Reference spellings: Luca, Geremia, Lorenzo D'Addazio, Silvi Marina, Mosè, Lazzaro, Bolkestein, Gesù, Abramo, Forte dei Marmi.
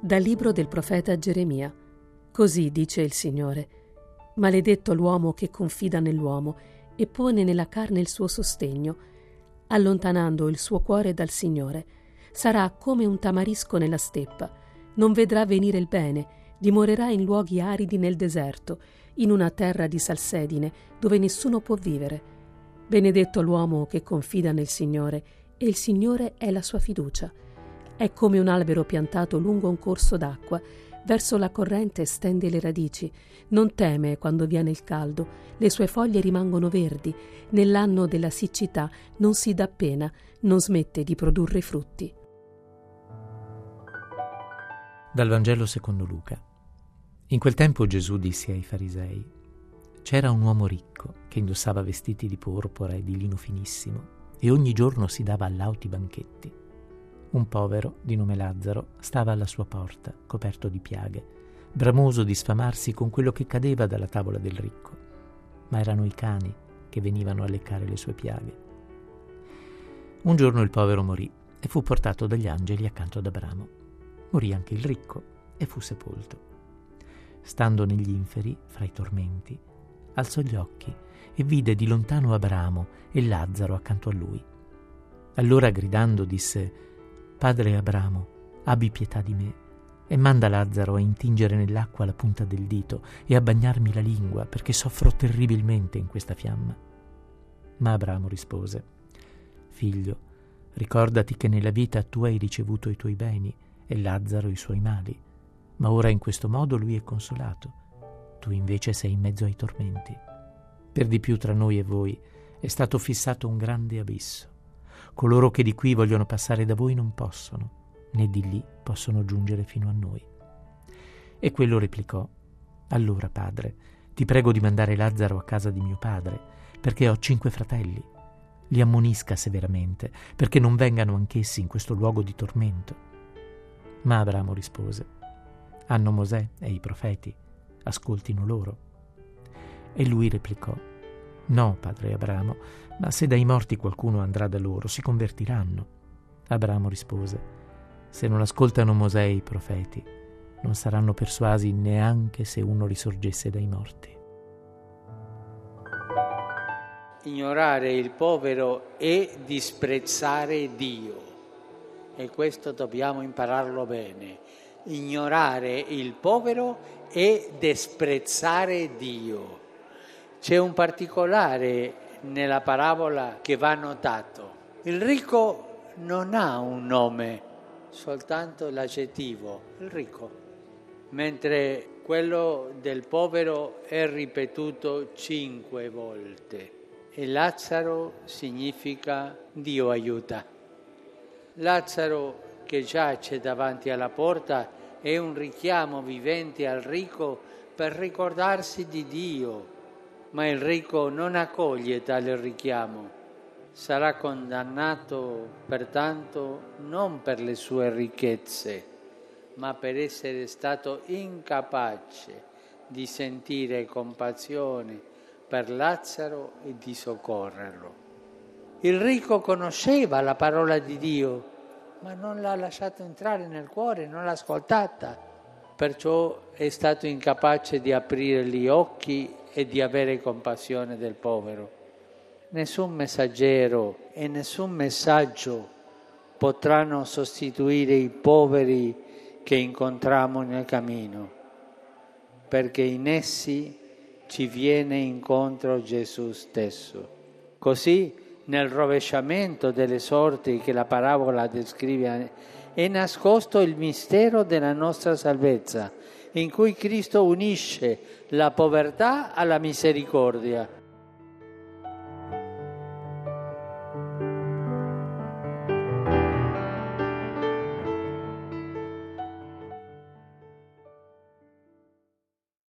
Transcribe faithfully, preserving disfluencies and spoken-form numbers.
Dal libro del profeta Geremia. Così dice il Signore: maledetto l'uomo che confida nell'uomo e pone nella carne il suo sostegno, allontanando il suo cuore dal Signore. Sarà come un tamarisco nella steppa, non vedrà venire il bene, dimorerà in luoghi aridi nel deserto, in una terra di salsedine dove nessuno può vivere. Benedetto l'uomo che confida nel Signore, e il Signore è la sua fiducia. È come un albero piantato lungo un corso d'acqua, verso la corrente stende le radici, non teme quando viene il caldo, le sue foglie rimangono verdi, nell'anno della siccità non si dà pena, non smette di produrre frutti. Dal Vangelo secondo Luca. In quel tempo Gesù disse ai farisei: c'era un uomo ricco che indossava vestiti di porpora e di lino finissimo e ogni giorno si dava a lauti banchetti. Un povero, di nome Lazzaro, stava alla sua porta, coperto di piaghe, bramoso di sfamarsi con quello che cadeva dalla tavola del ricco. Ma erano i cani che venivano a leccare le sue piaghe. Un giorno il povero morì e fu portato dagli angeli accanto ad Abramo. Morì anche il ricco e fu sepolto. Stando negli inferi, fra i tormenti, alzò gli occhi e vide di lontano Abramo e Lazzaro accanto a lui. Allora, gridando, disse: «Padre Abramo, abbi pietà di me e manda Lazzaro a intingere nell'acqua la punta del dito e a bagnarmi la lingua, perché soffro terribilmente in questa fiamma». Ma Abramo rispose: «Figlio, ricordati che nella vita tu hai ricevuto i tuoi beni e Lazzaro i suoi mali, ma ora in questo modo lui è consolato, tu invece sei in mezzo ai tormenti. Per di più tra noi e voi è stato fissato un grande abisso. Coloro che di qui vogliono passare da voi non possono, né di lì possono giungere fino a noi». E quello replicò: «Allora, padre, ti prego di mandare Lazzaro a casa di mio padre, perché ho cinque fratelli. Li ammonisca severamente, perché non vengano anch'essi in questo luogo di tormento». Ma Abramo rispose: «Hanno Mosè e i profeti, ascoltino loro». E lui replicò: «No, padre Abramo, ma se dai morti qualcuno andrà da loro, si convertiranno». Abramo rispose: «Se non ascoltano Mosè e i profeti, non saranno persuasi neanche se uno risorgesse dai morti». Ignorare il povero è disprezzare Dio, e questo dobbiamo impararlo bene. Ignorare il povero è disprezzare Dio. C'è un particolare nella parabola che va notato. Il ricco non ha un nome, soltanto l'aggettivo, il ricco, mentre quello del povero è ripetuto cinque volte. E Lazzaro significa Dio aiuta. Lazzaro, che giace davanti alla porta, è un richiamo vivente al ricco per ricordarsi di Dio. Ma il ricco non accoglie tale richiamo, sarà condannato pertanto non per le sue ricchezze, ma per essere stato incapace di sentire compassione per Lazzaro e di soccorrerlo. Il ricco conosceva la parola di Dio, ma non l'ha lasciata entrare nel cuore, non l'ha ascoltata, perciò è stato incapace di aprire gli occhi e di avere compassione del povero. Nessun messaggero e nessun messaggio potranno sostituire i poveri che incontriamo nel cammino, perché in essi ci viene incontro Gesù stesso. Così, nel rovesciamento delle sorti che la parabola descrive, è nascosto il mistero della nostra salvezza, in cui Cristo unisce la povertà alla misericordia.